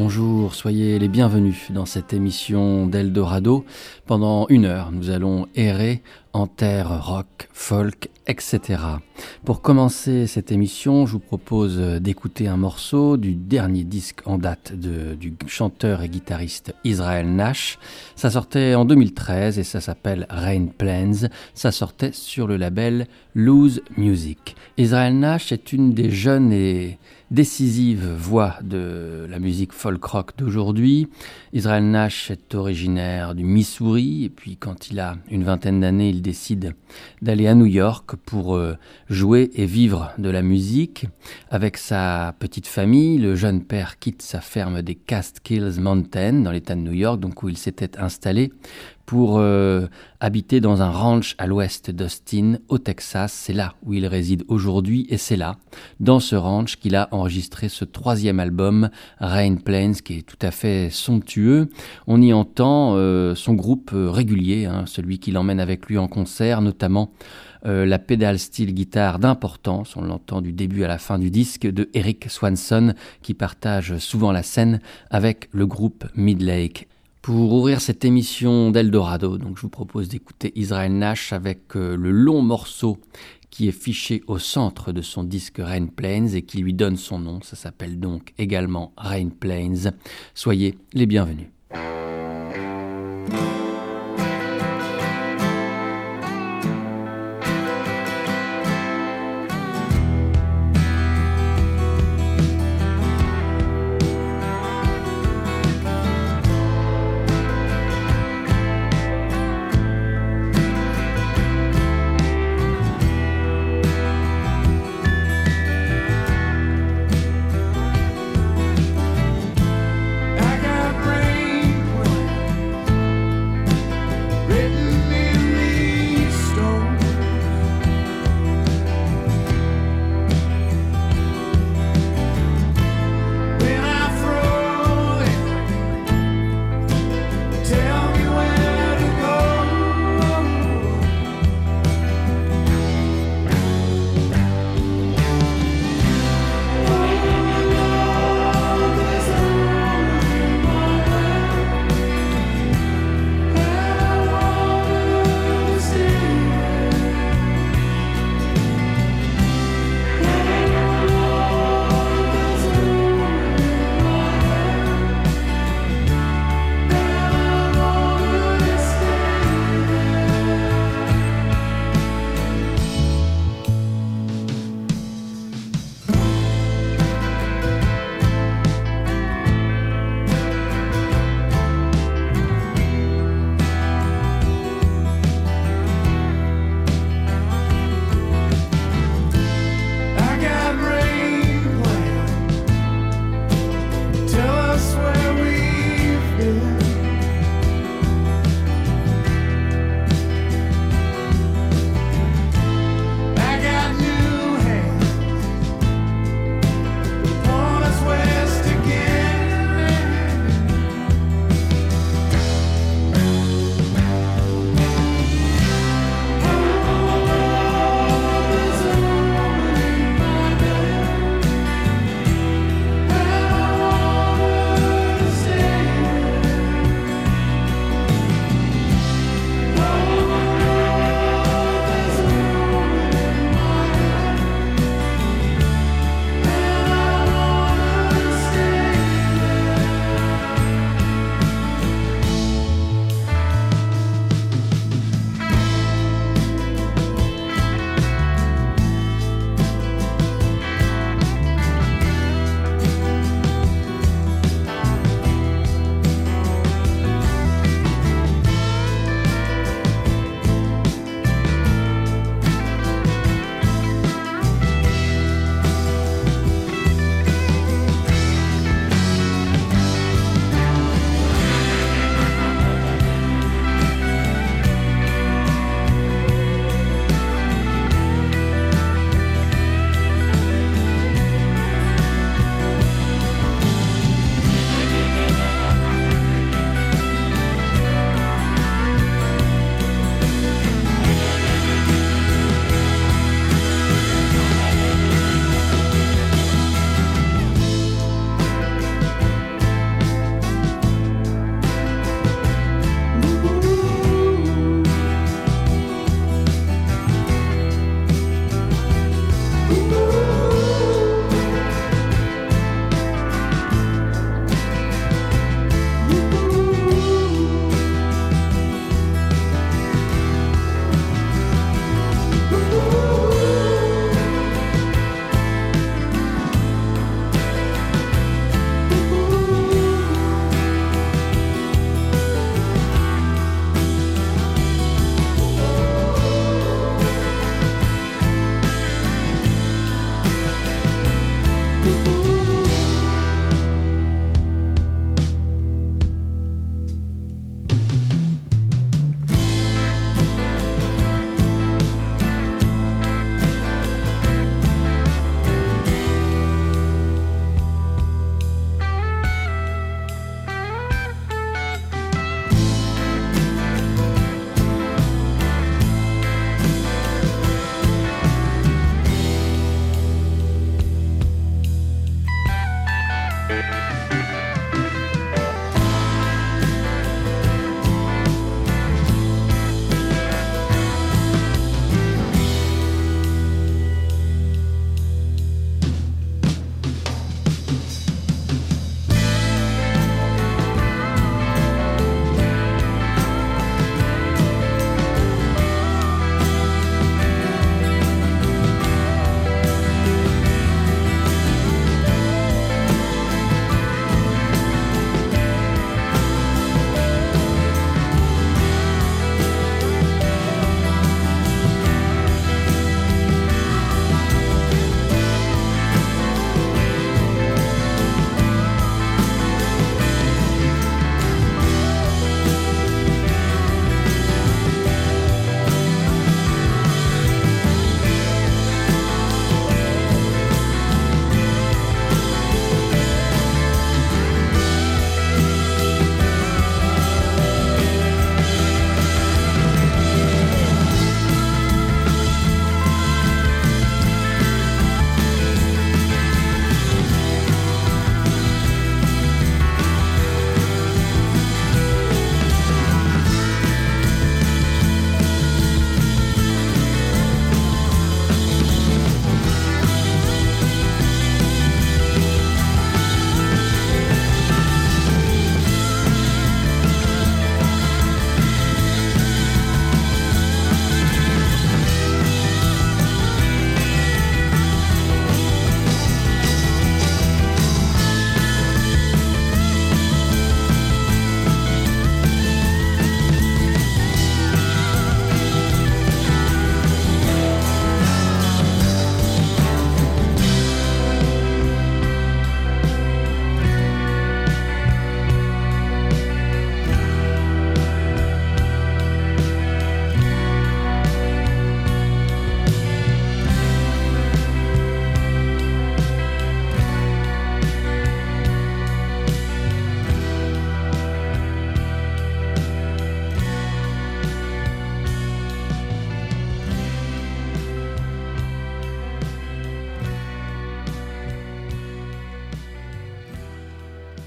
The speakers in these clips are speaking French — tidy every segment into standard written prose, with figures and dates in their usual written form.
Bonjour, soyez les bienvenus dans cette émission d'Eldorado. Pendant une heure, nous allons errer en terre rock, folk, etc. Pour commencer cette émission, je vous propose d'écouter un morceau du dernier disque en date du chanteur et guitariste Israel Nash. Ça sortait en 2013 et ça s'appelle Rain Plains. Ça sortait sur le label Loose Music. Israel Nash est une des jeunes et décisive voix de la musique folk-rock d'aujourd'hui. Israel Nash est originaire du Missouri et puis quand il a une vingtaine d'années, il décide d'aller à New York pour jouer et vivre de la musique. Avec sa petite famille, le jeune père quitte sa ferme des Catskills Mountains dans l'État de New York, donc où il s'était installé, pour habiter dans un ranch à l'ouest d'Austin, au Texas. C'est là où il réside aujourd'hui et c'est là, dans ce ranch, qu'il a enregistré ce troisième album, Rain Plains, qui est tout à fait somptueux. On y entend son groupe régulier, celui qui l'emmène avec lui en concert, notamment la pédale style guitare d'importance, on l'entend du début à la fin du disque, de Eric Swanson, qui partage souvent la scène avec le groupe Midlake. Pour ouvrir cette émission d'Eldorado, donc je vous propose d'écouter Israel Nash avec le long morceau qui est fiché au centre de son disque Rain Plains et qui lui donne son nom. Ça s'appelle donc également Rain Plains. Soyez les bienvenus. Rain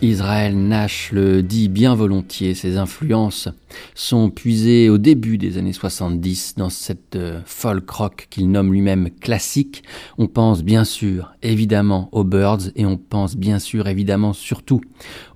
Israel Nash le dit bien volontiers, ses influences sont puisées au début des années 70 dans cette folk rock qu'il nomme lui-même classique. On pense bien sûr, évidemment, aux Birds et on pense bien sûr, évidemment, surtout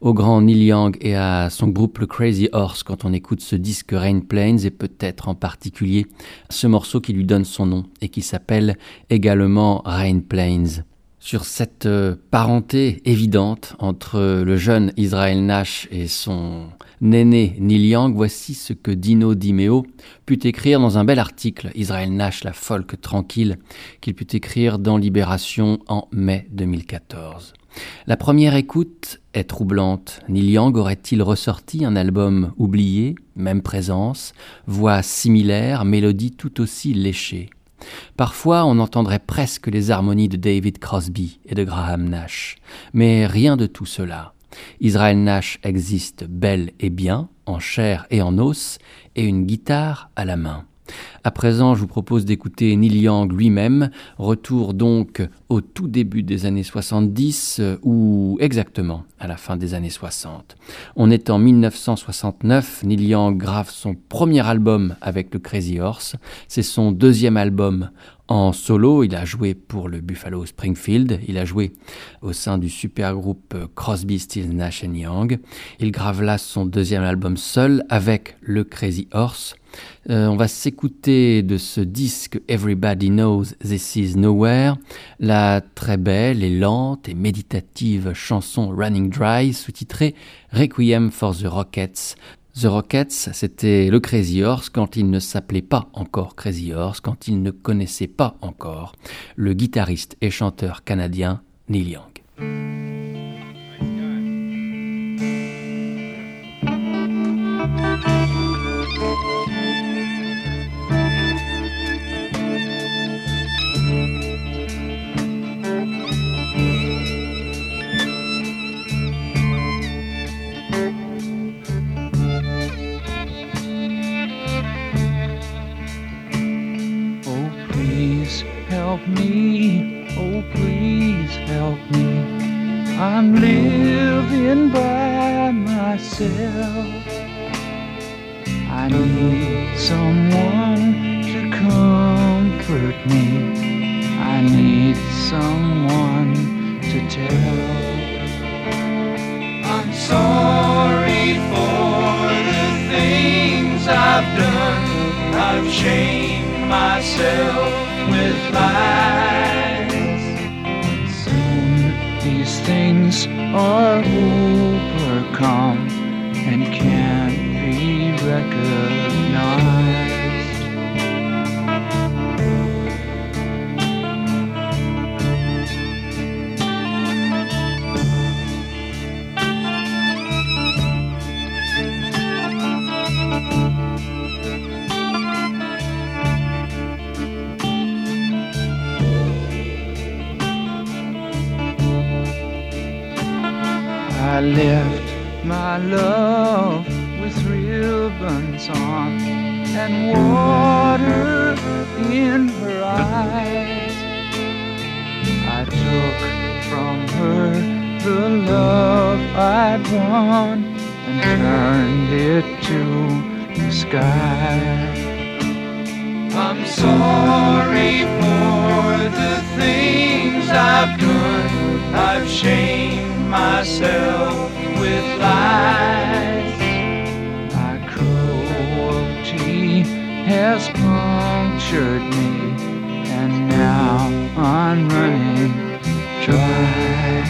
au grand Neil Young et à son groupe le Crazy Horse quand on écoute ce disque Rain Plains et peut-être en particulier ce morceau qui lui donne son nom et qui s'appelle également Rain Plains. Sur cette parenté évidente entre le jeune Israel Nash et son aîné Neil Young, voici ce que Dino DiMeo put écrire dans un bel article, Israel Nash, la folk tranquille, qu'il put écrire dans Libération en mai 2014. La première écoute est troublante. Neil Young aurait-il ressorti un album oublié, même présence, voix similaire, mélodie tout aussi léchée. Parfois, on entendrait presque les harmonies de David Crosby et de Graham Nash. Mais rien de tout cela. Israel Nash existe bel et bien, en chair et en os, et une guitare à la main. À présent, je vous propose d'écouter Neil Young lui-même. Retour donc au tout début des années 70, ou exactement à la fin des années 60. On est en 1969, Neil Young grave son premier album avec le Crazy Horse. C'est son deuxième album en solo. Il a joué pour le Buffalo Springfield. Il a joué au sein du super groupe Crosby, Stills, Nash & Young. Il grave là son deuxième album seul avec le Crazy Horse. On va s'écouter de ce disque Everybody Knows This Is Nowhere, la très belle et lente et méditative chanson Running Dry, sous-titrée Requiem for the Rockets. The Rockets, c'était le Crazy Horse quand il ne s'appelait pas encore Crazy Horse, quand il ne connaissait pas encore le guitariste et chanteur canadien Neil Young. myself. I need someone to comfort me. I need someone to tell. I'm sorry for the things I've done. I've shamed myself with lies. Soon these things are overcome and can't be recognized. I left my love with ribbons on and water in her eyes. I took from her the love I'd won and turned it to the sky. I'm sorry for the things I've done. I've shamed myself with lies. My cruelty has punctured me, and now I'm running dry.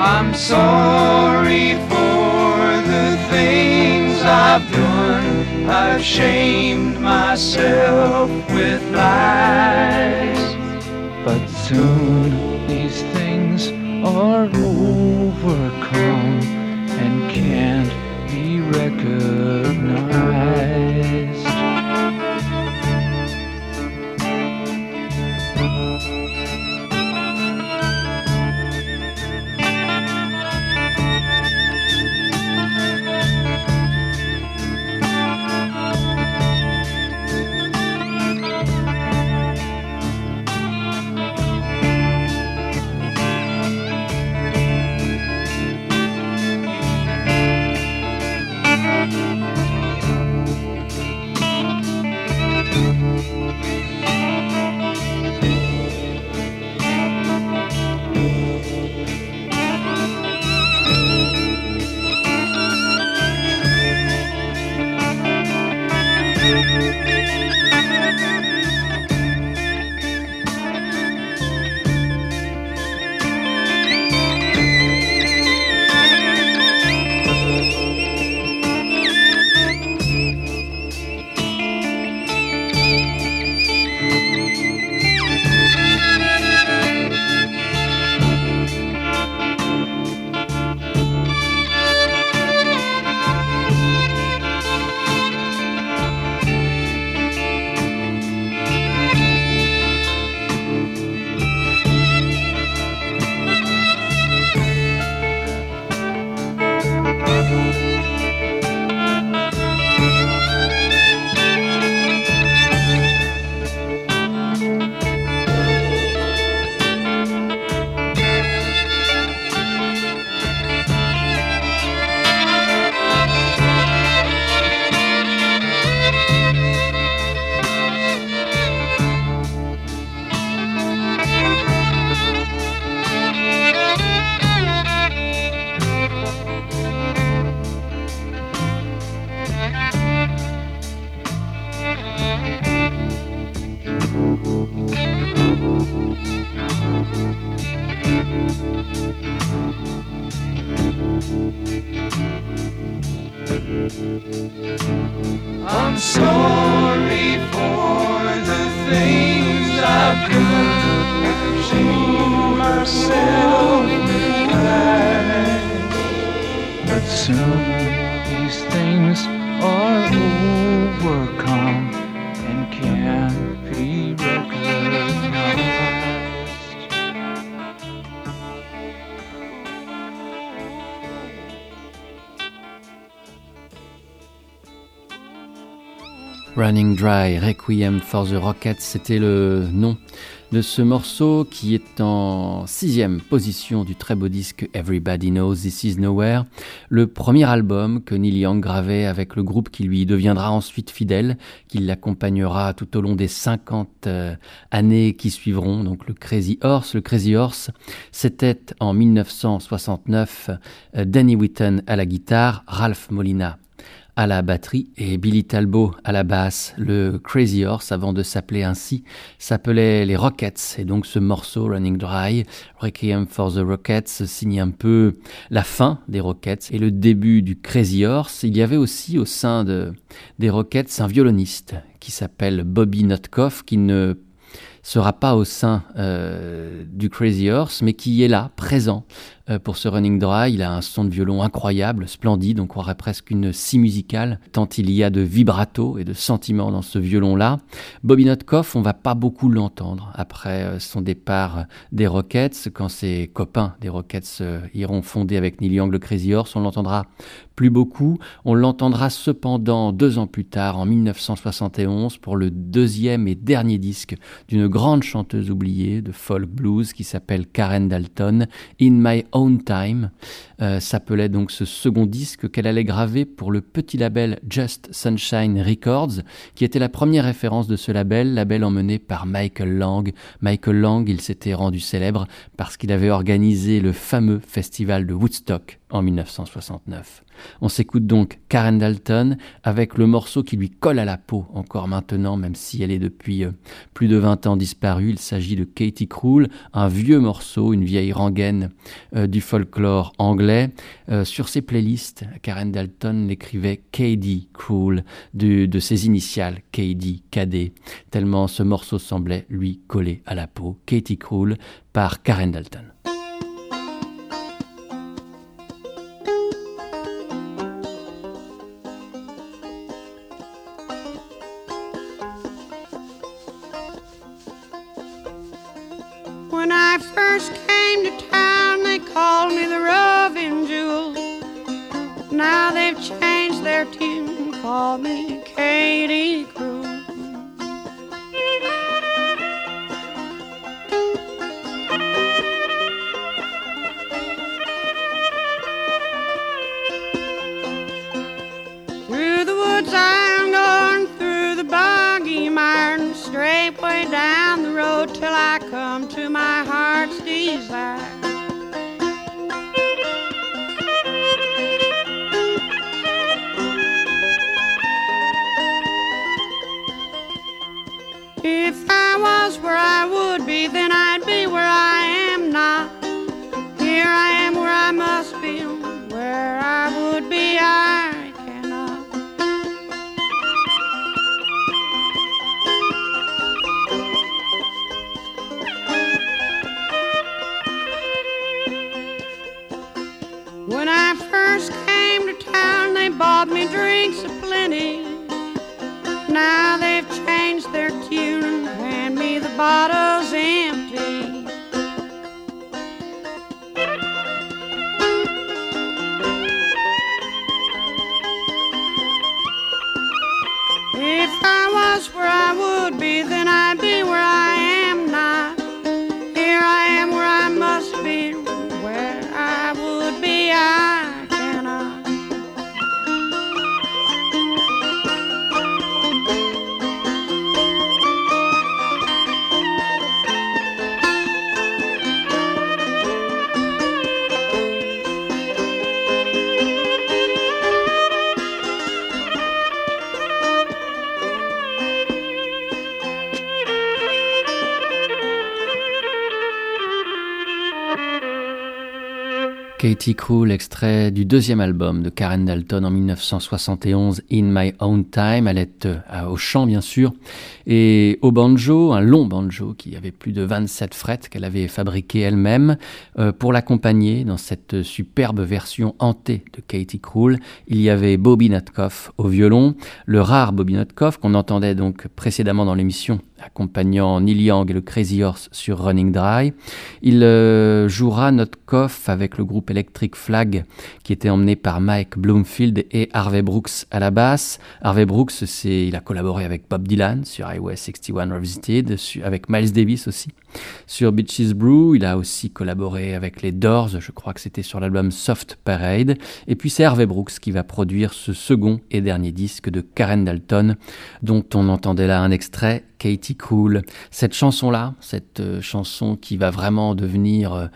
I'm sorry for the things I've done. I've shamed myself with lies. But soon these things are overcome and can't be recognized. Running Dry, Requiem for the Rockets, c'était le nom de ce morceau qui est en 6e position du très beau disque Everybody Knows This Is Nowhere, le premier album que Neil Young gravait avec le groupe qui lui deviendra ensuite fidèle, qui l'accompagnera tout au long des 50 années qui suivront, donc le Crazy Horse. Le Crazy Horse, c'était en 1969 Danny Whitten à la guitare, Ralph Molina à la batterie et Billy Talbot à la basse. Le Crazy Horse, avant de s'appeler ainsi, s'appelait les Rockets, et donc ce morceau Running Dry, Requiem for the Rockets, signe un peu la fin des Rockets et le début du Crazy Horse. Il y avait aussi au sein des Rockets un violoniste qui s'appelle Bobby Notkoff, qui ne sera pas au sein du Crazy Horse, mais qui est là, présent pour ce Running Dry. Il a un son de violon incroyable, splendide, on croirait presque une scie musicale, tant il y a de vibrato et de sentiments dans ce violon-là. Bobby Notkoff, on va pas beaucoup l'entendre après son départ des Rockets, quand ses copains des Rockets iront fonder avec Neil Young le Crazy Horse, on l'entendra plus beaucoup. On l'entendra cependant 2 ans plus tard, en 1971, pour le 2e et dernier disque d'une grande chanteuse oubliée de folk blues qui s'appelle Karen Dalton, In My Own Time s'appelait donc ce second disque qu'elle allait graver pour le petit label Just Sunshine Records, qui était la première référence de ce label emmené par Michael Lang. Michael Lang, il s'était rendu célèbre parce qu'il avait organisé le fameux festival de Woodstock en 1969. On s'écoute donc Karen Dalton avec le morceau qui lui colle à la peau encore maintenant, même si elle est depuis plus de 20 ans disparue. Il s'agit de Katie Cruel, un vieux morceau, une vieille rengaine du folklore anglais. Sur ses playlists, Karen Dalton l'écrivait Katie Cruel, de ses initiales Katie, KD, tellement ce morceau semblait lui coller à la peau. Katie Cruel par Karen Dalton. Call me Katie Cruel. Through the woods I'm going, through the boggy mire, straight way down the road till I come to my heart's desire. If I was where I would be, then I'd be where I am not. Here I am where I must be, where I would be I cannot. When I first came to town, they bought me drinks aplenty. Now they've changed their tune and hand me the bottles empty. If I was where I would be, then I'd be where I am not. Here I am where I must be, where I would be I. Katie Cruel, extrait du 2e album de Karen Dalton en 1971, In My Own Time. Elle est au chant bien sûr et au banjo, un long banjo qui avait plus de 27 frettes qu'elle avait fabriqué elle-même. Pour l'accompagner dans cette superbe version hantée de Katie Cruel, il y avait Bobby Notkoff au violon, le rare Bobby Notkoff qu'on entendait donc précédemment dans l'émission accompagnant Neil Young et le Crazy Horse sur Running Dry. Il jouera Notkoff avec le groupe Electric Flag qui était emmené par Mike Bloomfield et Harvey Brooks à la basse. Harvey Brooks, il a collaboré avec Bob Dylan sur Highway 61 Revisited, avec Miles Davis aussi. Sur Beaches Brew, il a aussi collaboré avec les Doors, je crois que c'était sur l'album Soft Parade. Et puis c'est Harvey Brooks qui va produire ce second et dernier disque de Karen Dalton, dont on entendait là un extrait, Katie Cruel. Cette chanson-là, cette chanson qui va vraiment devenir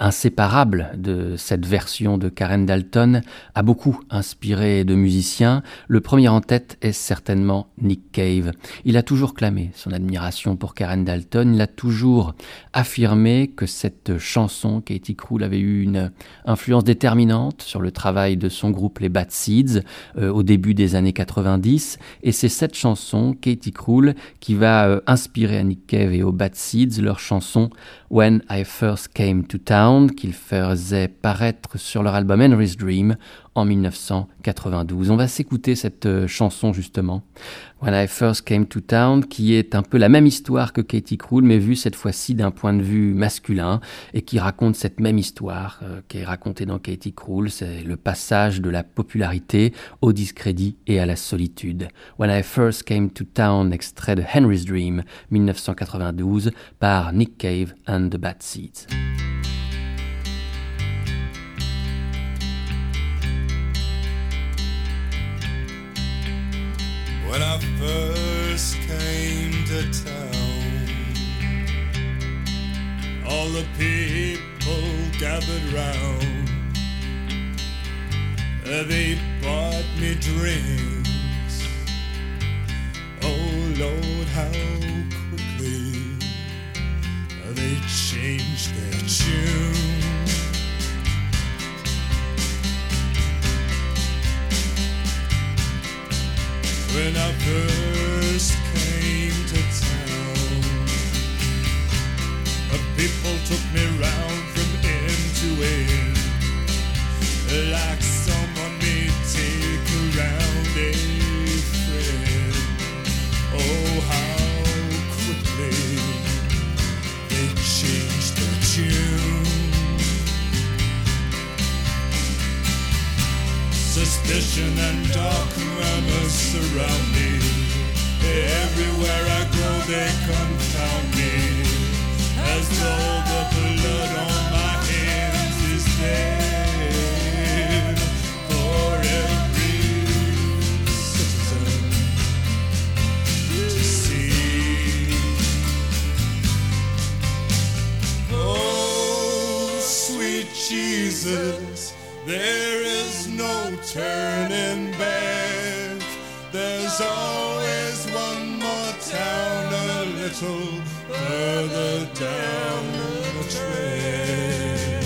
inséparable de cette version de Karen Dalton, a beaucoup inspiré de musiciens. Le premier en tête est certainement Nick Cave. Il a toujours clamé son admiration pour Karen Dalton, il a toujours affirmé que cette chanson, Katie Cruel, avait eu une influence déterminante sur le travail de son groupe les Bad Seeds au début des années 90, et c'est cette chanson, Katie Cruel, qui va inspirer à Nick Cave et aux Bad Seeds leur chanson When I First Came to Town, qu'ils faisaient paraître sur leur album Henry's Dream en 1992. On va s'écouter cette chanson justement, When I First Came to Town, qui est un peu la même histoire que Katie Cruel, mais vue cette fois-ci d'un point de vue masculin, et qui raconte cette même histoire qui est racontée dans Katie Cruel, c'est le passage de la popularité au discrédit et à la solitude. When I First Came to Town, extrait de Henry's Dream, 1992, par Nick Cave and the Bad Seeds. When I first came to town, all the people gathered round. They bought me drinks. Oh Lord, how quickly they changed their tune. When I first came to town, people took me round from end to end, like someone may take around a friend. Oh, how quickly they changed their tune. Suspicion and dark murmurs surround me. Everywhere I go they confound me, as though the blood on my hands is dead. For every citizen to see. Oh sweet Jesus, there is no turning back. There's always one more town a little further down the trail.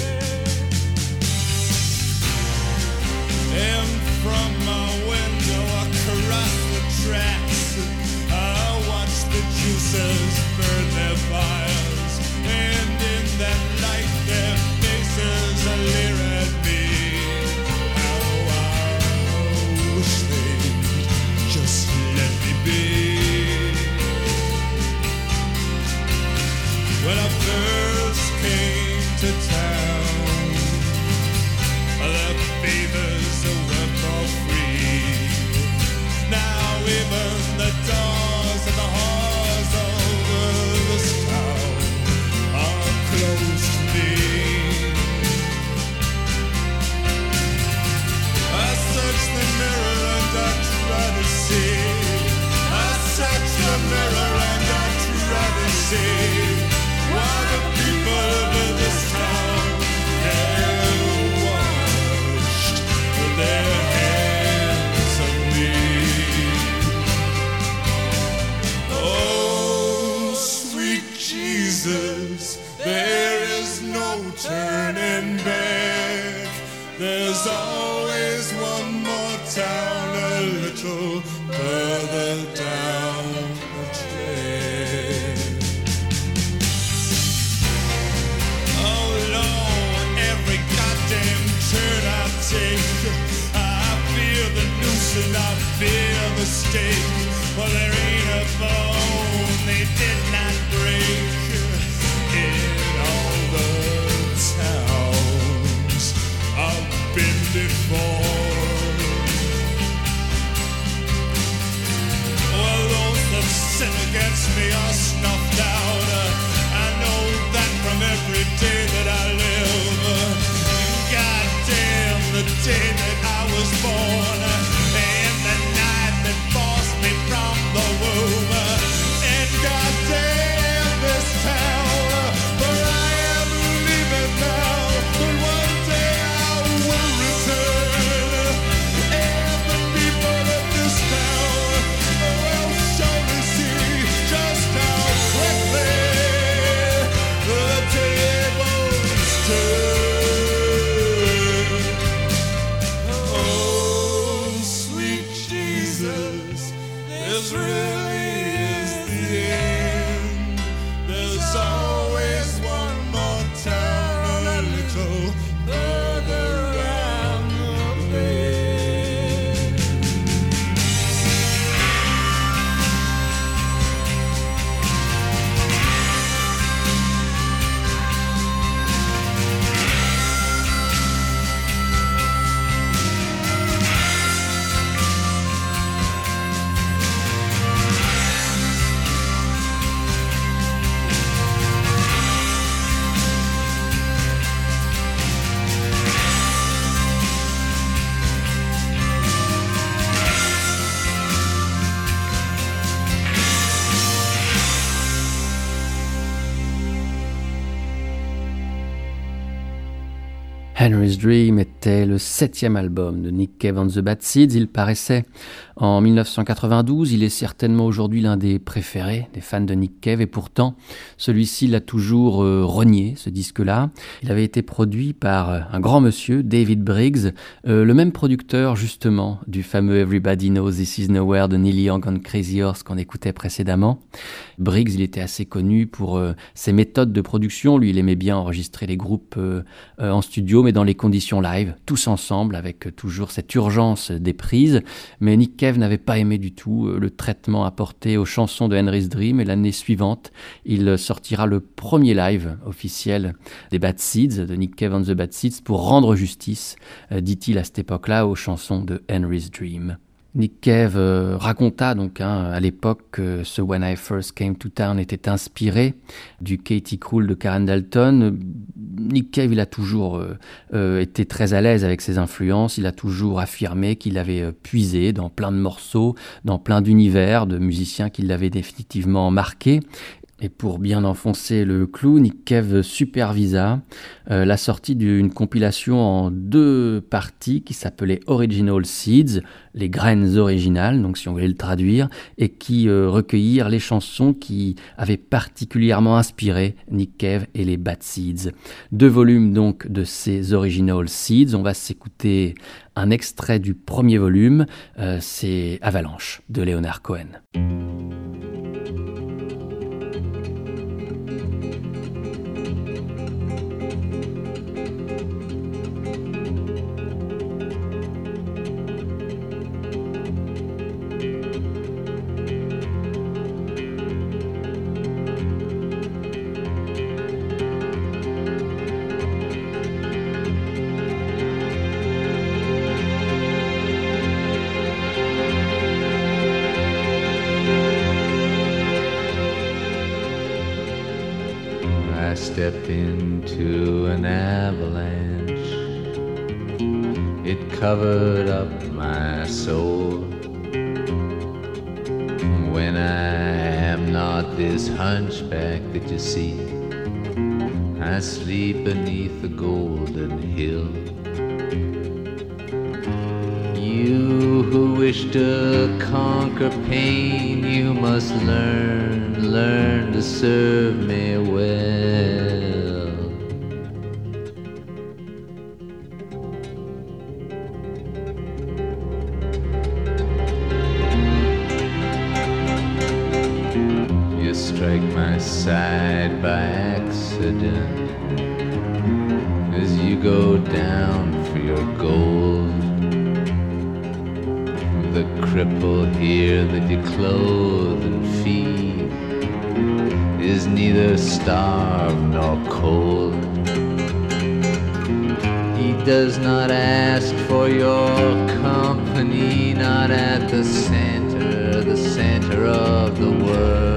And from my window across the tracks, I watch the juicers burn their fires, and in that light their faces are leering at me. How I wish they just let me be. When I first came to town, the favors were for free. Now even the doors and the halls all over this town are closed to me. I search the mirror and I try to see. I search the mirror and I try to see why the people of this town have washed their hands of me. Oh, sweet Jesus, there is no turning back. There's always one more town further down the trail. Oh Lord, every goddamn turn I take, I feel the noose and I feel the stake. Well, there ain't a bone they did. was born, and the night that forced me from the womb. And goddamn this town, for I am leaving now, but one day I will return, and the people of this town will surely see just how quickly the tables turn. Henry's Dream était le 7e album de Nick Cave and the Bad Seeds. Il paraissait en 1992. Il est certainement aujourd'hui l'un des préférés des fans de Nick Cave. Et pourtant, celui-ci l'a toujours renié, ce disque-là. Il avait été produit par un grand monsieur, David Briggs, le même producteur, justement, du fameux Everybody Knows This Is Nowhere de Neil Young and Crazy Horse qu'on écoutait précédemment. Briggs, il était assez connu pour ses méthodes de production. Lui, il aimait bien enregistrer les groupes en studio, mais dans les conditions live, tous ensemble, avec toujours cette urgence des prises. Mais Nick Cave n'avait pas aimé du tout le traitement apporté aux chansons de Henry's Dream, et l'année suivante, il sortira le premier live officiel des Bad Seeds, de Nick Cave and the Bad Seeds, pour rendre justice, dit-il à cette époque-là, aux chansons de Henry's Dream. Nick Cave raconta donc à l'époque que ce When I First Came to Town était inspiré du Katie Cruel de Karen Dalton. Nick Cave, il a toujours été très à l'aise avec ses influences. Il a toujours affirmé qu'il avait puisé dans plein de morceaux, dans plein d'univers, de musiciens qui l'avaient définitivement marqué. Et pour bien enfoncer le clou, Nick Cave supervisa la sortie d'une compilation en 2 parties qui s'appelait Original Seeds, les graines originales, donc si on voulait le traduire, et qui recueillirent les chansons qui avaient particulièrement inspiré Nick Cave et les Bad Seeds. 2 volumes donc de ces Original Seeds. On va s'écouter un extrait du premier volume, c'est Avalanche de Leonard Cohen. Step into an avalanche, it covered up my soul. When I am not this hunchback that you see, I sleep beneath the golden hill. You who wish to conquer pain, you must learn to serve me well. side by accident as you go down for your gold. The cripple here that you clothe and feed is neither starved nor cold. He does not ask for your company, not at the center of the world.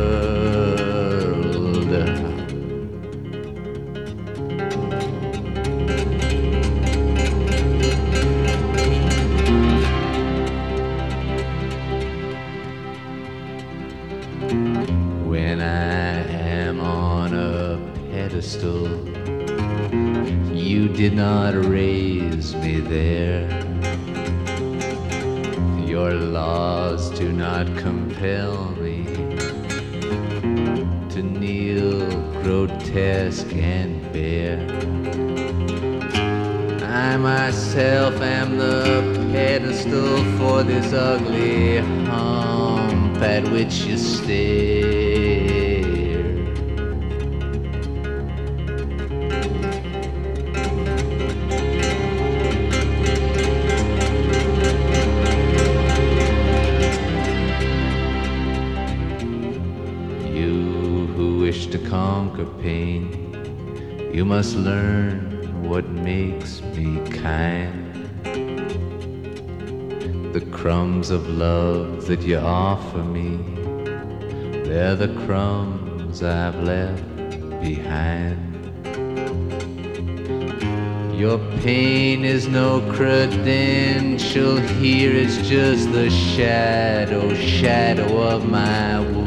you did not raise me there. Your laws do not compel me to kneel grotesque and bare. I myself am the pedestal for this ugly hump at which you stare. To conquer pain, you must learn what makes me kind. The crumbs of love that you offer me, they're the crumbs I've left behind. Your pain is no credential here, it's just the shadow of my wound.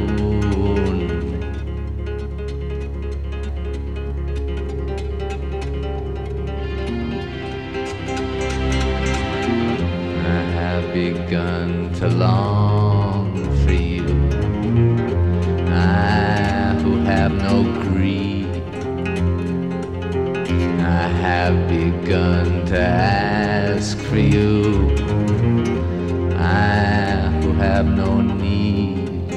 Begun to long for you, I who have no greed. I have begun to ask for you, I who have no need.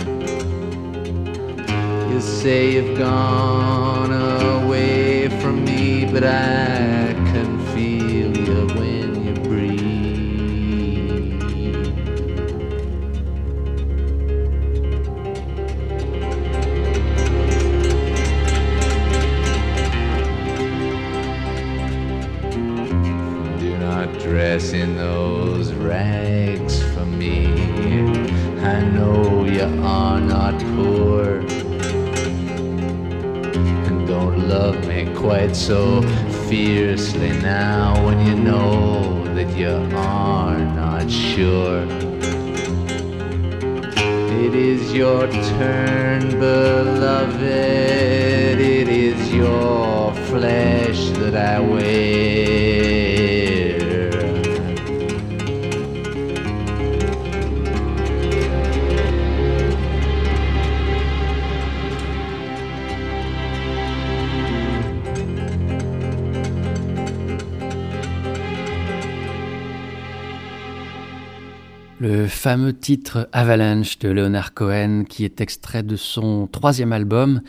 You say you've gone away from me, but I can feel you when you breathe. Dress in those rags for me, I know you are not poor, and don't love me quite so fiercely now when you know that you are not sure. It is your turn, beloved, it is your flesh that I wear. Le fameux titre Avalanche de Leonard Cohen, qui est extrait de son troisième album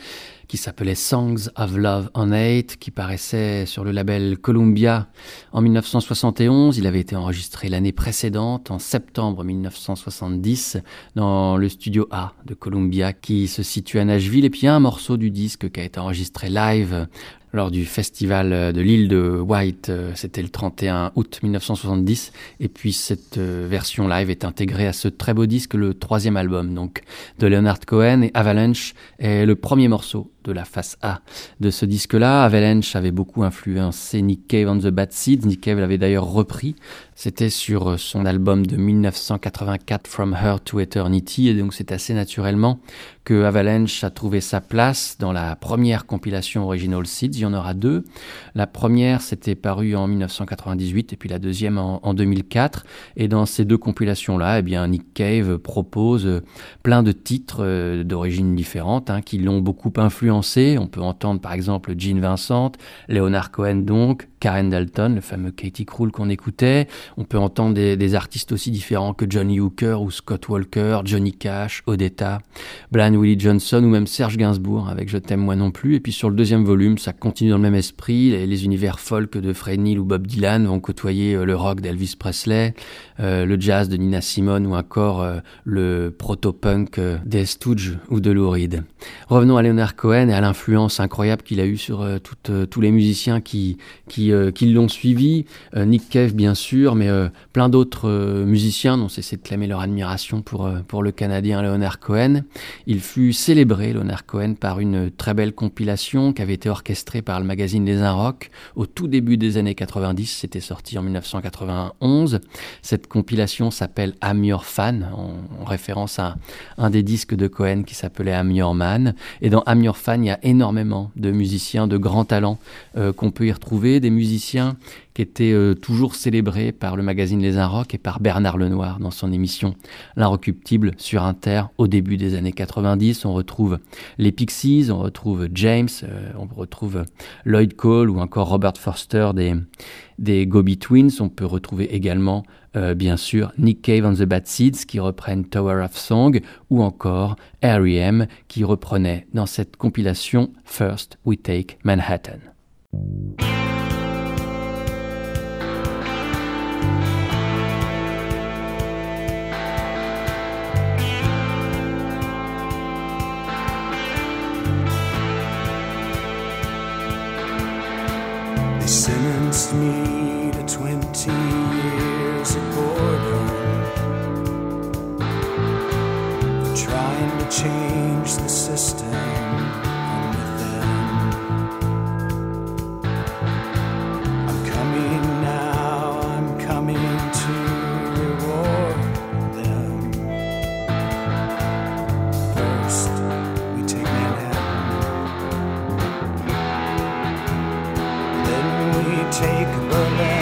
qui s'appelait Songs of Love on Hate, qui paraissait sur le label Columbia en 1971. Il avait été enregistré l'année précédente, en septembre 1970, dans le studio A de Columbia qui se situe à Nashville. Et puis il y a un morceau du disque qui a été enregistré live lors du festival de l'île de White, c'était le 31 août 1970, et puis cette version live est intégrée à ce très beau disque, le troisième album donc de Leonard Cohen, et Avalanche est le premier morceau de la face A de ce disque-là. Avalanche avait beaucoup influencé Nick Cave and the Bad Seeds. Nick Cave l'avait d'ailleurs repris. C'était sur son album de 1984, From Her to Eternity, et donc c'est assez naturellement que Avalanche a trouvé sa place dans la première compilation Original Seeds. Il y en aura deux. La première s'était parue en 1998 et puis la deuxième en 2004. Et dans ces deux compilations-là, eh bien Nick Cave propose plein de titres d'origines différentes qui l'ont beaucoup influencé. On peut entendre par exemple Gene Vincent, Leonard Cohen donc, Karen Dalton, le fameux Katie Cruel qu'on écoutait. On peut entendre des artistes aussi différents que Johnny Hooker ou Scott Walker, Johnny Cash, Odetta, Blind Willie Johnson ou même Serge Gainsbourg avec Je t'aime moi non plus. Et puis sur le deuxième volume, ça continue dans le même esprit. Les univers folk de Fred Neil ou Bob Dylan vont côtoyer le rock d'Elvis Presley, le jazz de Nina Simone ou encore le proto-punk des Stooges ou de Lou Reed. Revenons à Leonard Cohen et à l'influence incroyable qu'il a eue sur tous les musiciens qui l'ont suivi, Nick Cave bien sûr, mais plein d'autres musiciens n'ont cessé de clamer leur admiration pour le Canadien Leonard Cohen. Il fut célébré, Leonard Cohen, par une très belle compilation qui avait été orchestrée par le magazine Les Inrocks au tout début des années 90, c'était sorti en 1991. Cette compilation s'appelle I'm Your Fan, en référence à un des disques de Cohen qui s'appelait I'm Your Man, et dans I'm Your Fan, Espagne, il y a énormément de musiciens, de grands talents qu'on peut y retrouver, des musiciens qui étaient toujours célébrés par le magazine Les Inrocks et par Bernard Lenoir dans son émission L'Inrecuptible sur Inter au début des années 90. On retrouve les Pixies, on retrouve James, on retrouve Lloyd Cole ou encore Robert Forster des Go-Betweens. On peut retrouver également, bien sûr, Nick Cave and the Bad Seeds qui reprennent Tower of Song ou encore R.E.M. qui reprenait dans cette compilation First We Take Manhattan. They sentenced me to 20 years of boredom, for trying to change the system within. I'm coming now, I'm coming to reward them. First, we take Manhattan, then we take Berlin.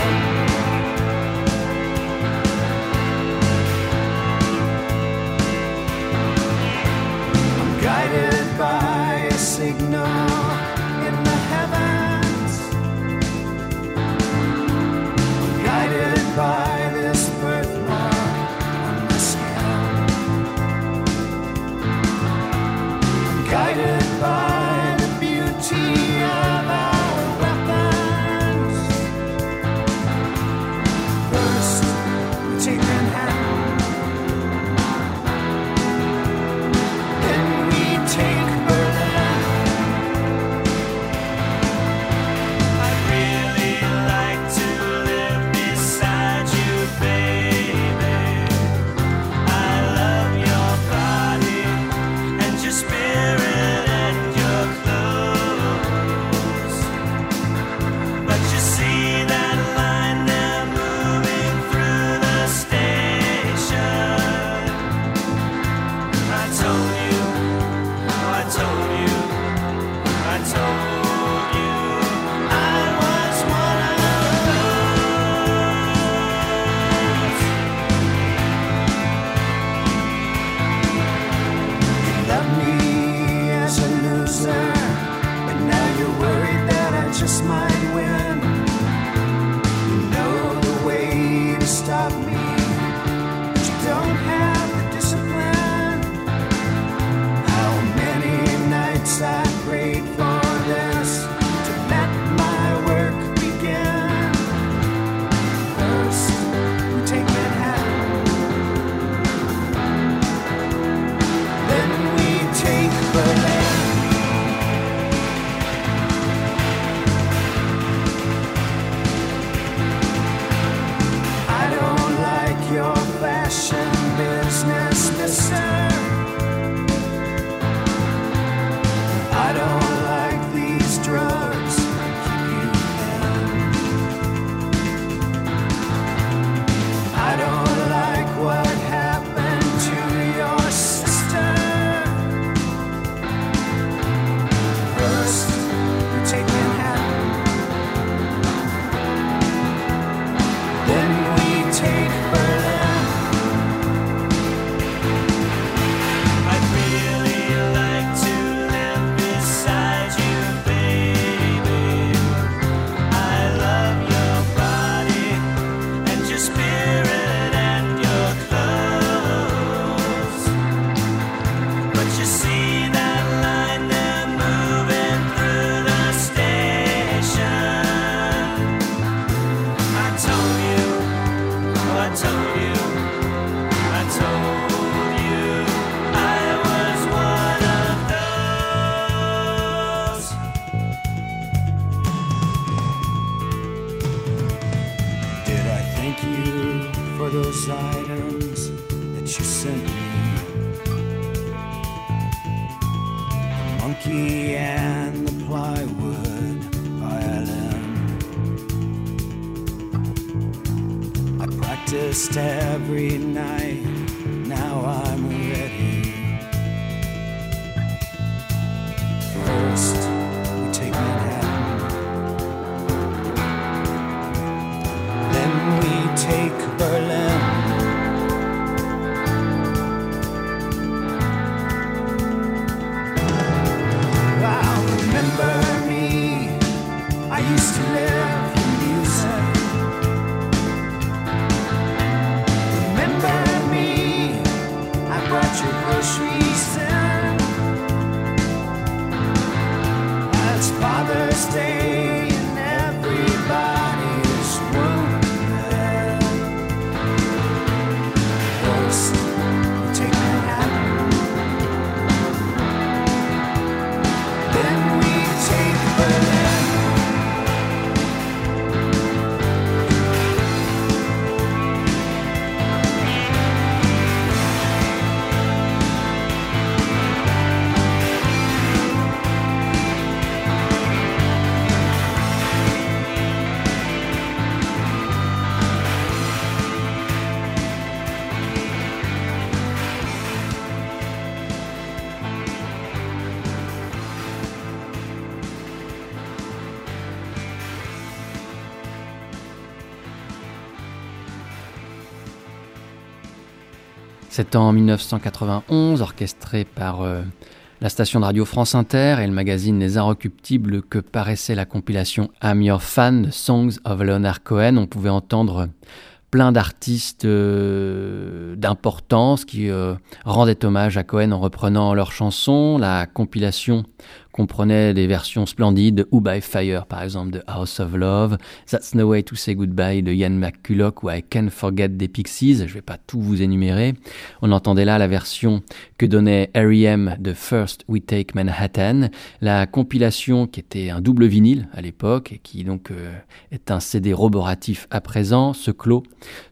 Every night, now I'm ready. take Berlin. Wow, remember me, I used to live in music. Remember me, I brought your groceries in. That's Father's Day. C'est en 1991, orchestré par la station de radio France Inter et le magazine Les Inrocuptibles que paraissait la compilation I'm Your Fan, The Songs of Leonard Cohen. On pouvait entendre plein d'artistes d'importance qui rendaient hommage à Cohen en reprenant leurs chansons. La compilation comprenait des versions splendides, Who by Fire par exemple de House of Love, That's No Way to Say Goodbye de Ian McCulloch ou I Can't Forget des Pixies, je ne vais pas tout vous énumérer. On entendait là la version que donnait R.E.M. de First We Take Manhattan, la compilation qui était un double vinyle à l'époque et qui donc est un CD roboratif à présent, se clôt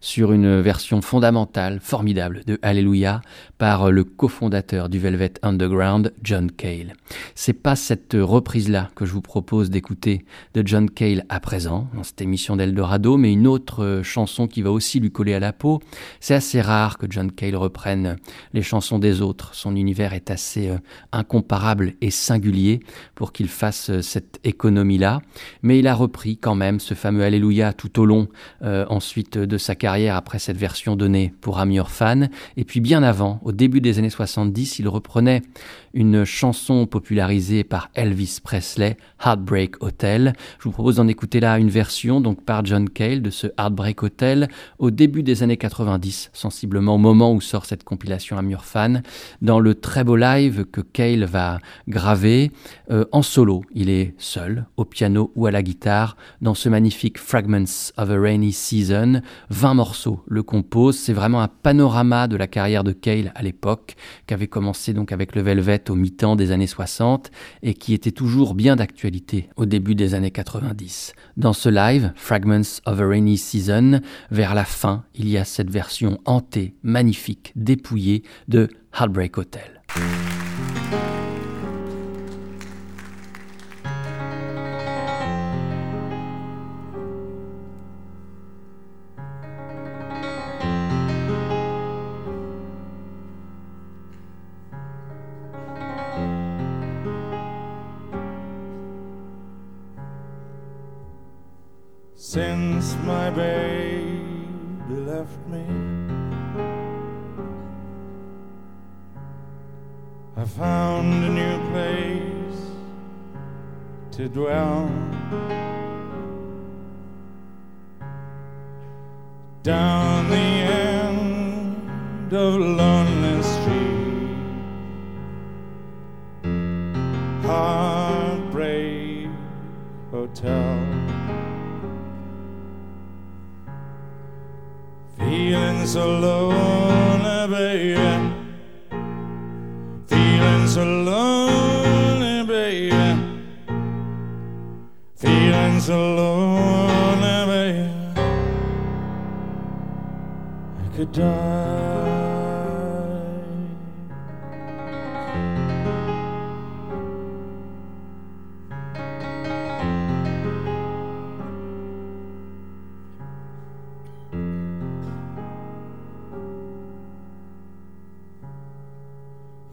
sur une version fondamentale, formidable de Hallelujah par le cofondateur du Velvet Underground, John Cale. C'est pas cette reprise-là que je vous propose d'écouter de John Cale à présent, dans cette émission d'Eldorado, mais une autre chanson qui va aussi lui coller à la peau. C'est assez rare que John Cale reprenne les chansons des autres. Son univers est assez incomparable et singulier pour qu'il fasse cette économie-là. Mais il a repris quand même ce fameux Alléluia tout au long ensuite de sa carrière, après cette version donnée pour I'm Your Fan. Et puis bien avant, au début des années 70, il reprenait une chanson popularisée par Elvis Presley, Heartbreak Hotel. Je vous propose d'en écouter là une version donc par John Cale de ce Heartbreak Hotel au début des années 90, sensiblement au moment où sort cette compilation I'm Your Fan, dans le très beau live que Cale va graver en solo. Il est seul, au piano ou à la guitare, dans ce magnifique Fragments of a Rainy Season. 20 morceaux le composent. C'est vraiment un panorama de la carrière de Cale à l'époque, qui avait commencé donc avec le Velvet au mi-temps des années 60, et qui était toujours bien d'actualité au début des années 90. Dans ce live, Fragments of a Rainy Season, vers la fin, il y a cette version hantée, magnifique, dépouillée de Heartbreak Hotel. Since my baby left me, I found a new place to dwell. Down the end of lonely street, Heartbreak Hotel. Feeling so lonely, baby. Feeling so lonely, baby. Feeling so lonely, baby. I could die.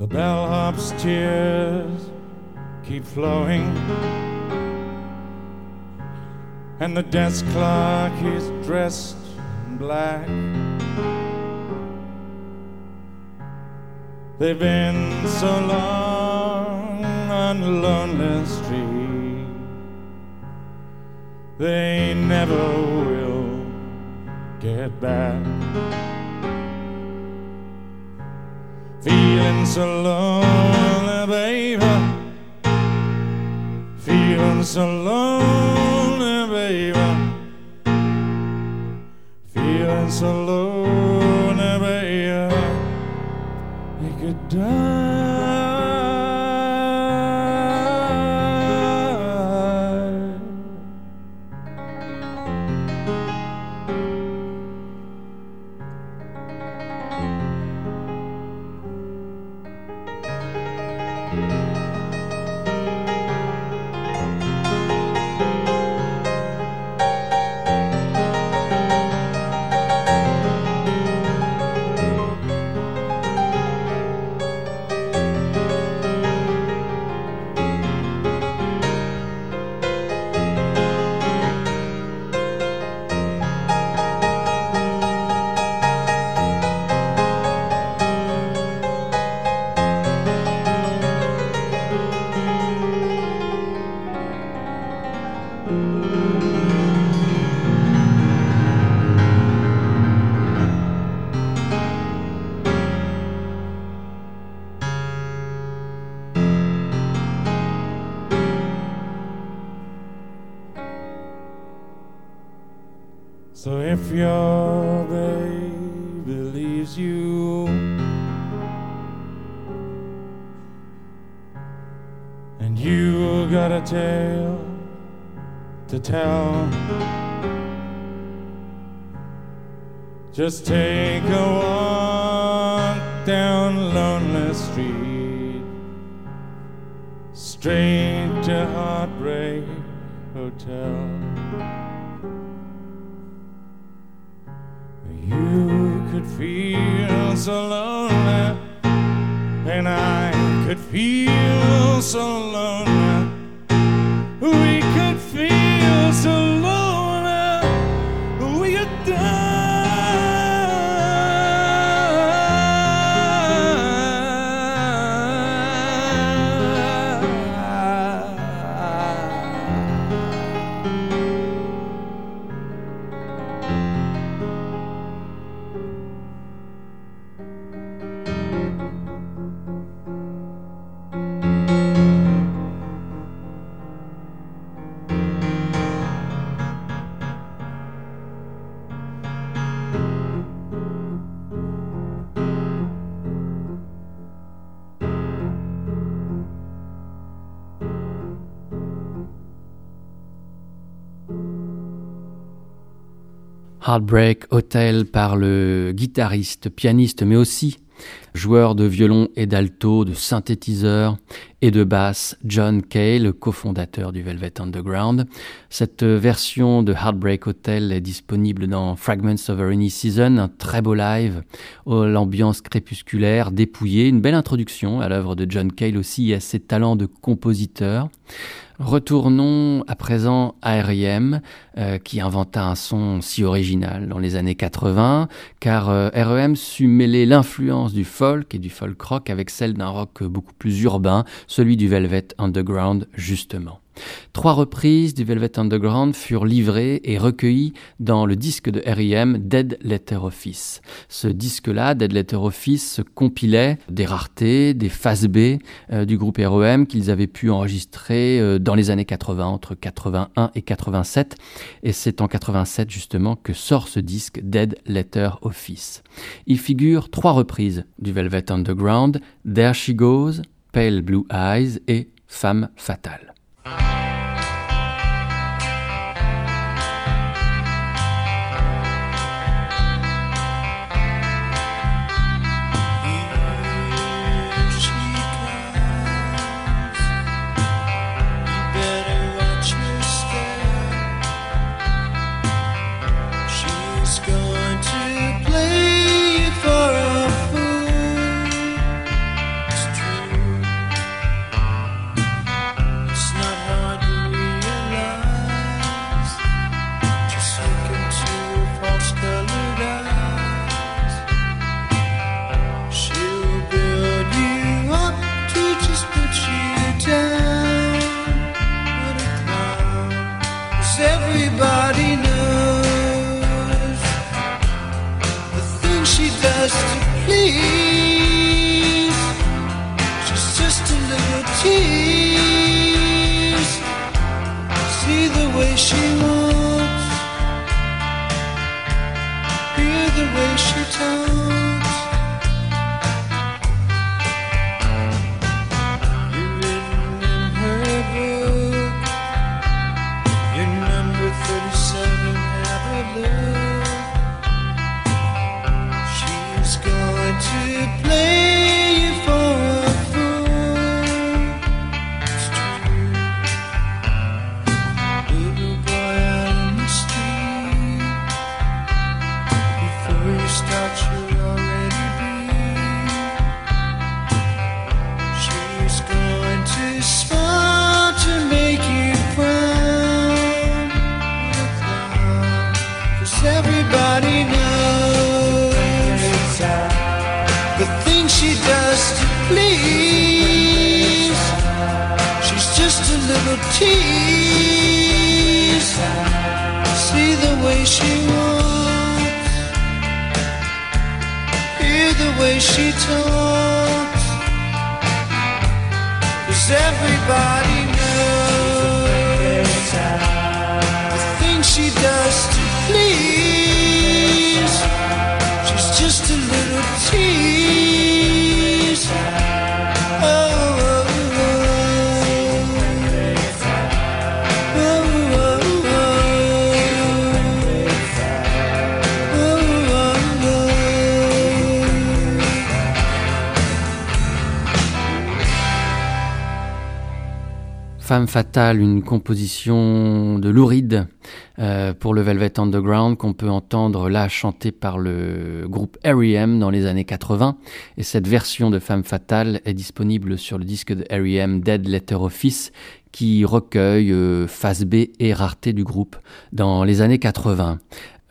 The bellhop's tears keep flowing, and the desk clerk is dressed in and black. They've been so long on the lonely street, they never will get back. Feeling so lonely, baby, feeling so lonely, baby, feeling so lonely, baby, you could die. So if your baby leaves you and you got a tale to tell, just take a walk down Lonely Street, straight to Heartbreak Hotel. You could feel so lonely, and I could feel so lonely. We could feel so lonely, we could Heartbreak Hotel par le guitariste, pianiste, mais aussi joueur de violon et d'alto, de synthétiseur et de basse, John Cale, le cofondateur du Velvet Underground. Cette version de Heartbreak Hotel est disponible dans Fragments of a Rainy Season, un très beau live, l'ambiance crépusculaire, dépouillée, une belle introduction à l'œuvre de John Cale aussi et à ses talents de compositeur. Retournons à présent à R.E.M., qui inventa un son si original dans les années 80, car R.E.M. sut mêler l'influence du folk et du folk rock avec celle d'un rock beaucoup plus urbain, celui du Velvet Underground justement. 3 reprises du Velvet Underground furent livrées et recueillies dans le disque de R.E.M. Dead Letter Office. Ce disque-là, Dead Letter Office, compilait des raretés, des faces B du groupe R.E.M. qu'ils avaient pu enregistrer dans les années 80, entre 81 et 87. Et c'est en 87 justement que sort ce disque Dead Letter Office. Il figure 3 reprises du Velvet Underground, There She Goes, Pale Blue Eyes et Femme Fatale. It's not hard. Femme Fatale, une composition de Lou Reed pour le Velvet Underground qu'on peut entendre là chantée par le groupe R.E.M. dans les années 80. Et cette version de Femme Fatale est disponible sur le disque de R.E.M. Dead Letter Office qui recueille face B et rareté du groupe dans les années 80.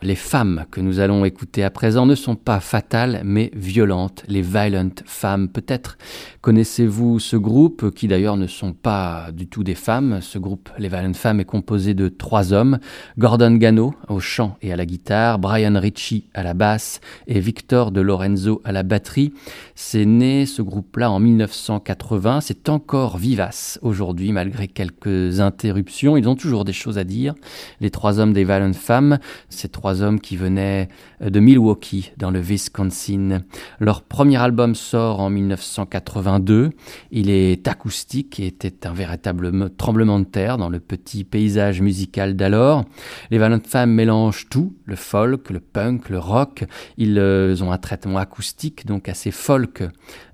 Les femmes que nous allons écouter à présent ne sont pas fatales mais violentes, les Violent Femmes peut-être. Connaissez-vous ce groupe qui d'ailleurs ne sont pas du tout des femmes? Ce groupe, les Violent Femmes, est composé de 3 hommes, Gordon Gano au chant et à la guitare, Brian Ritchie à la basse et Victor De Lorenzo à la batterie. C'est né ce groupe-là en 1980, c'est encore vivace aujourd'hui malgré quelques interruptions, ils ont toujours des choses à dire. Les 3 hommes des Violent Femmes, ces 3 hommes qui venaient de Milwaukee dans le Wisconsin. Leur premier album sort en 1982. Il est acoustique et était un véritable tremblement de terre dans le petit paysage musical d'alors. Les Violent Femmes mélangent tout, le folk, le punk, le rock. Ils ont un traitement acoustique, donc assez folk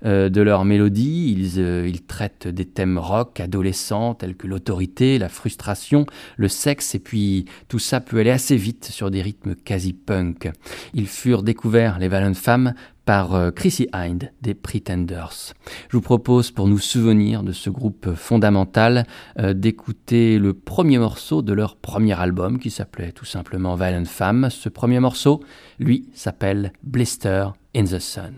de leur mélodie. Ils traitent des thèmes rock adolescents tels que l'autorité, la frustration, le sexe, et puis tout ça peut aller assez vite sur des rythmes quasi punk. Ils furent découverts, les Violent Femmes, par Chrissie Hynde des Pretenders. Je vous propose, pour nous souvenir de ce groupe fondamental, d'écouter le premier morceau de leur premier album qui s'appelait tout simplement Violent Femmes. Ce premier morceau, lui, s'appelle Blister in the Sun.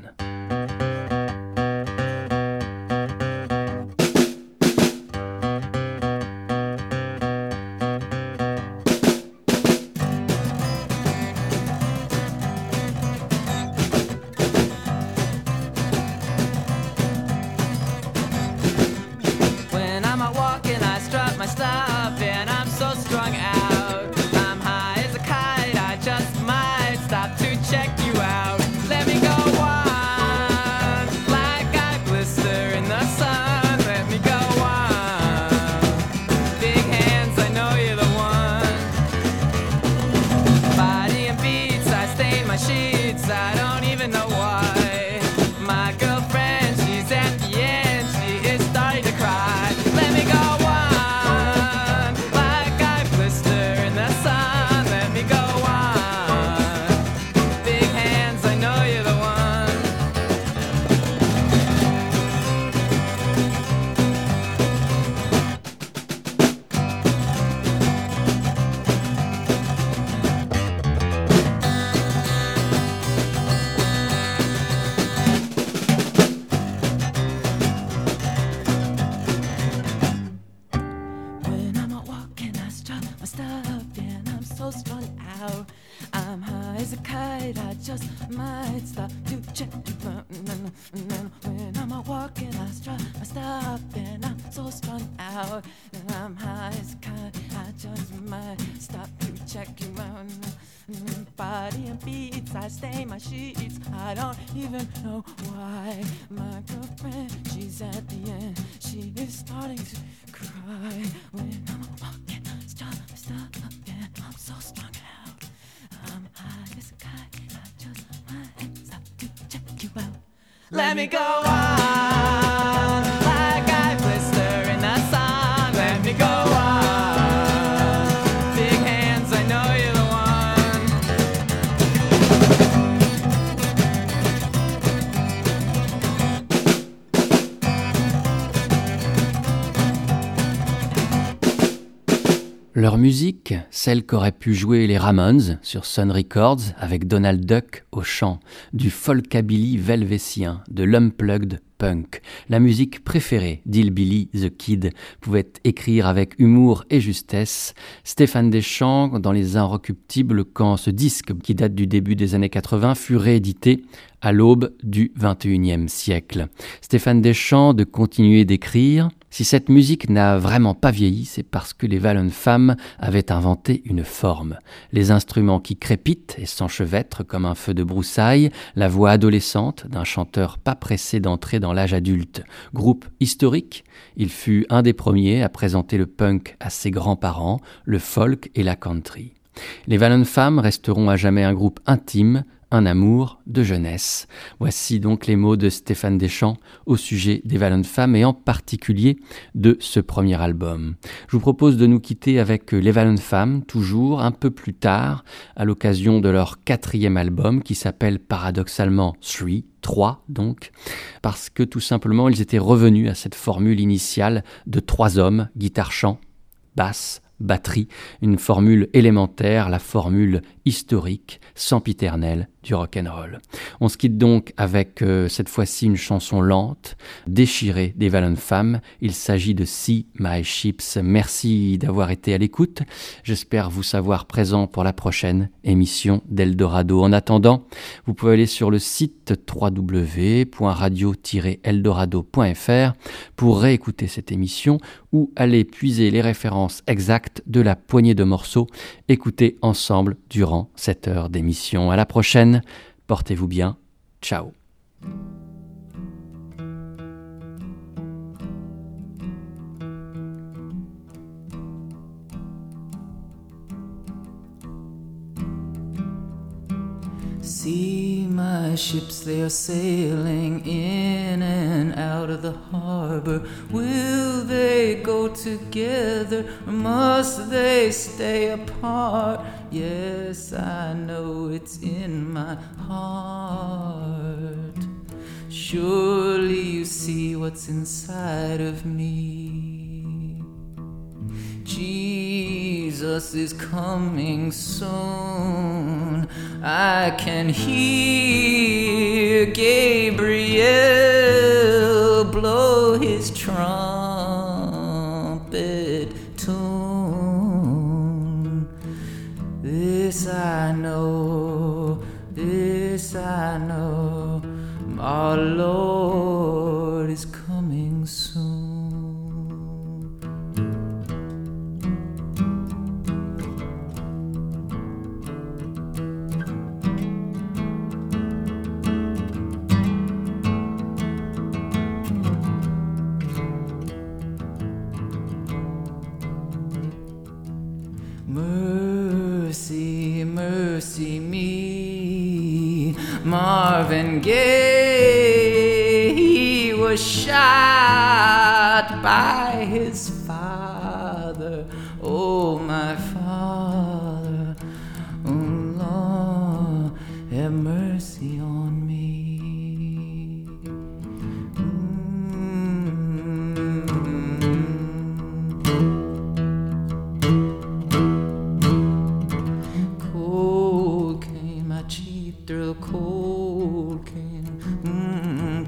Bye. body and beats. I stain my sheets. I don't even know why. My girlfriend, she's at the end. She is starting to cry. When I'm walking, stuck again. I'm so strung out. I'm high as a kite. I just might stop to check you out. Let me go on like I blister in the sun. Let me go on. Leur musique, celle qu'auraient pu jouer les Ramones sur Sun Records avec Donald Duck au chant, du folkabilly velvétien, de l'unplugged punk, la musique préférée d'Hillbilly the Kid, pouvait écrire avec humour et justesse Stéphane Deschamps dans Les Inrecuptibles quand ce disque, qui date du début des années 80, fut réédité à l'aube du XXIe siècle. Stéphane Deschamps de continuer d'écrire. Si cette musique n'a vraiment pas vieilli, c'est parce que les Violent Femmes avaient inventé une forme. Les instruments qui crépitent et s'enchevêtrent comme un feu de broussailles, la voix adolescente d'un chanteur pas pressé d'entrer dans l'âge adulte. Groupe historique, il fut un des premiers à présenter le punk à ses grands-parents, le folk et la country. Les Violent Femmes resteront à jamais un groupe intime, un amour de jeunesse. Voici donc les mots de Stéphane Deschamps au sujet des Violent Femmes et en particulier de ce premier album. Je vous propose de nous quitter avec les Violent Femmes, toujours un peu plus tard, à l'occasion de leur quatrième album qui s'appelle paradoxalement 3, donc, parce que tout simplement ils étaient revenus à cette formule initiale de 3 hommes, guitare-chant, basse, batterie, une formule élémentaire, la formule historique, sempiternelle du rock'n'roll. On se quitte donc avec cette fois-ci une chanson lente, déchirée des Violent Femmes. Il s'agit de See My Ships. Merci d'avoir été à l'écoute. J'espère vous savoir présent pour la prochaine émission d'Eldorado. En attendant, vous pouvez aller sur le site www.radio-eldorado.fr pour réécouter cette émission ou aller puiser les références exactes de la poignée de morceaux écoutés ensemble durant cette heure d'émission. À la prochaine. Portez-vous bien. Ciao. See my ships, they are sailing in and out of the harbor. Will they go together, or must they stay apart? Yes, I know it's in my heart. Surely you see what's inside of me. Jesus is coming soon. I can hear Gabriel blow his trumpet tune. This I know, this I know, our Lord is coming soon. Mercy me, Marvin Gaye, he was shot by his father, oh my father, oh Lord, have mercy on me. Cold cane,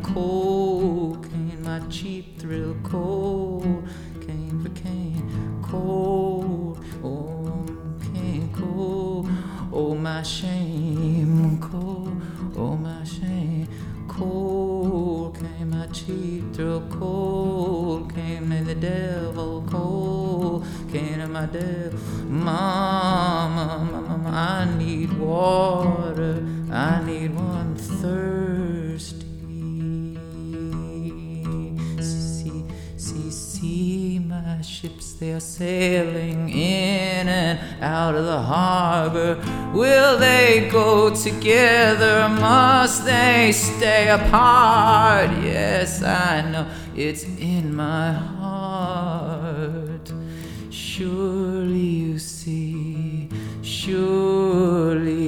cold cane, my cheap thrill, cold cane for cane, cold, oh cane, cold, oh my shame, cold, oh my shame, cold cane, my cheap thrill, cold cane, may the devil, cold cane of my devil, mama, mama, mama. I need water, I need one thirsty. See, my ships, they're sailing in and out of the harbor. Will they go together? Must they stay apart? Yes, I know it's in my heart. Surely you see, surely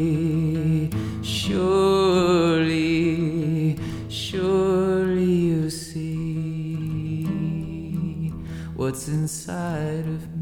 you see what's inside of me.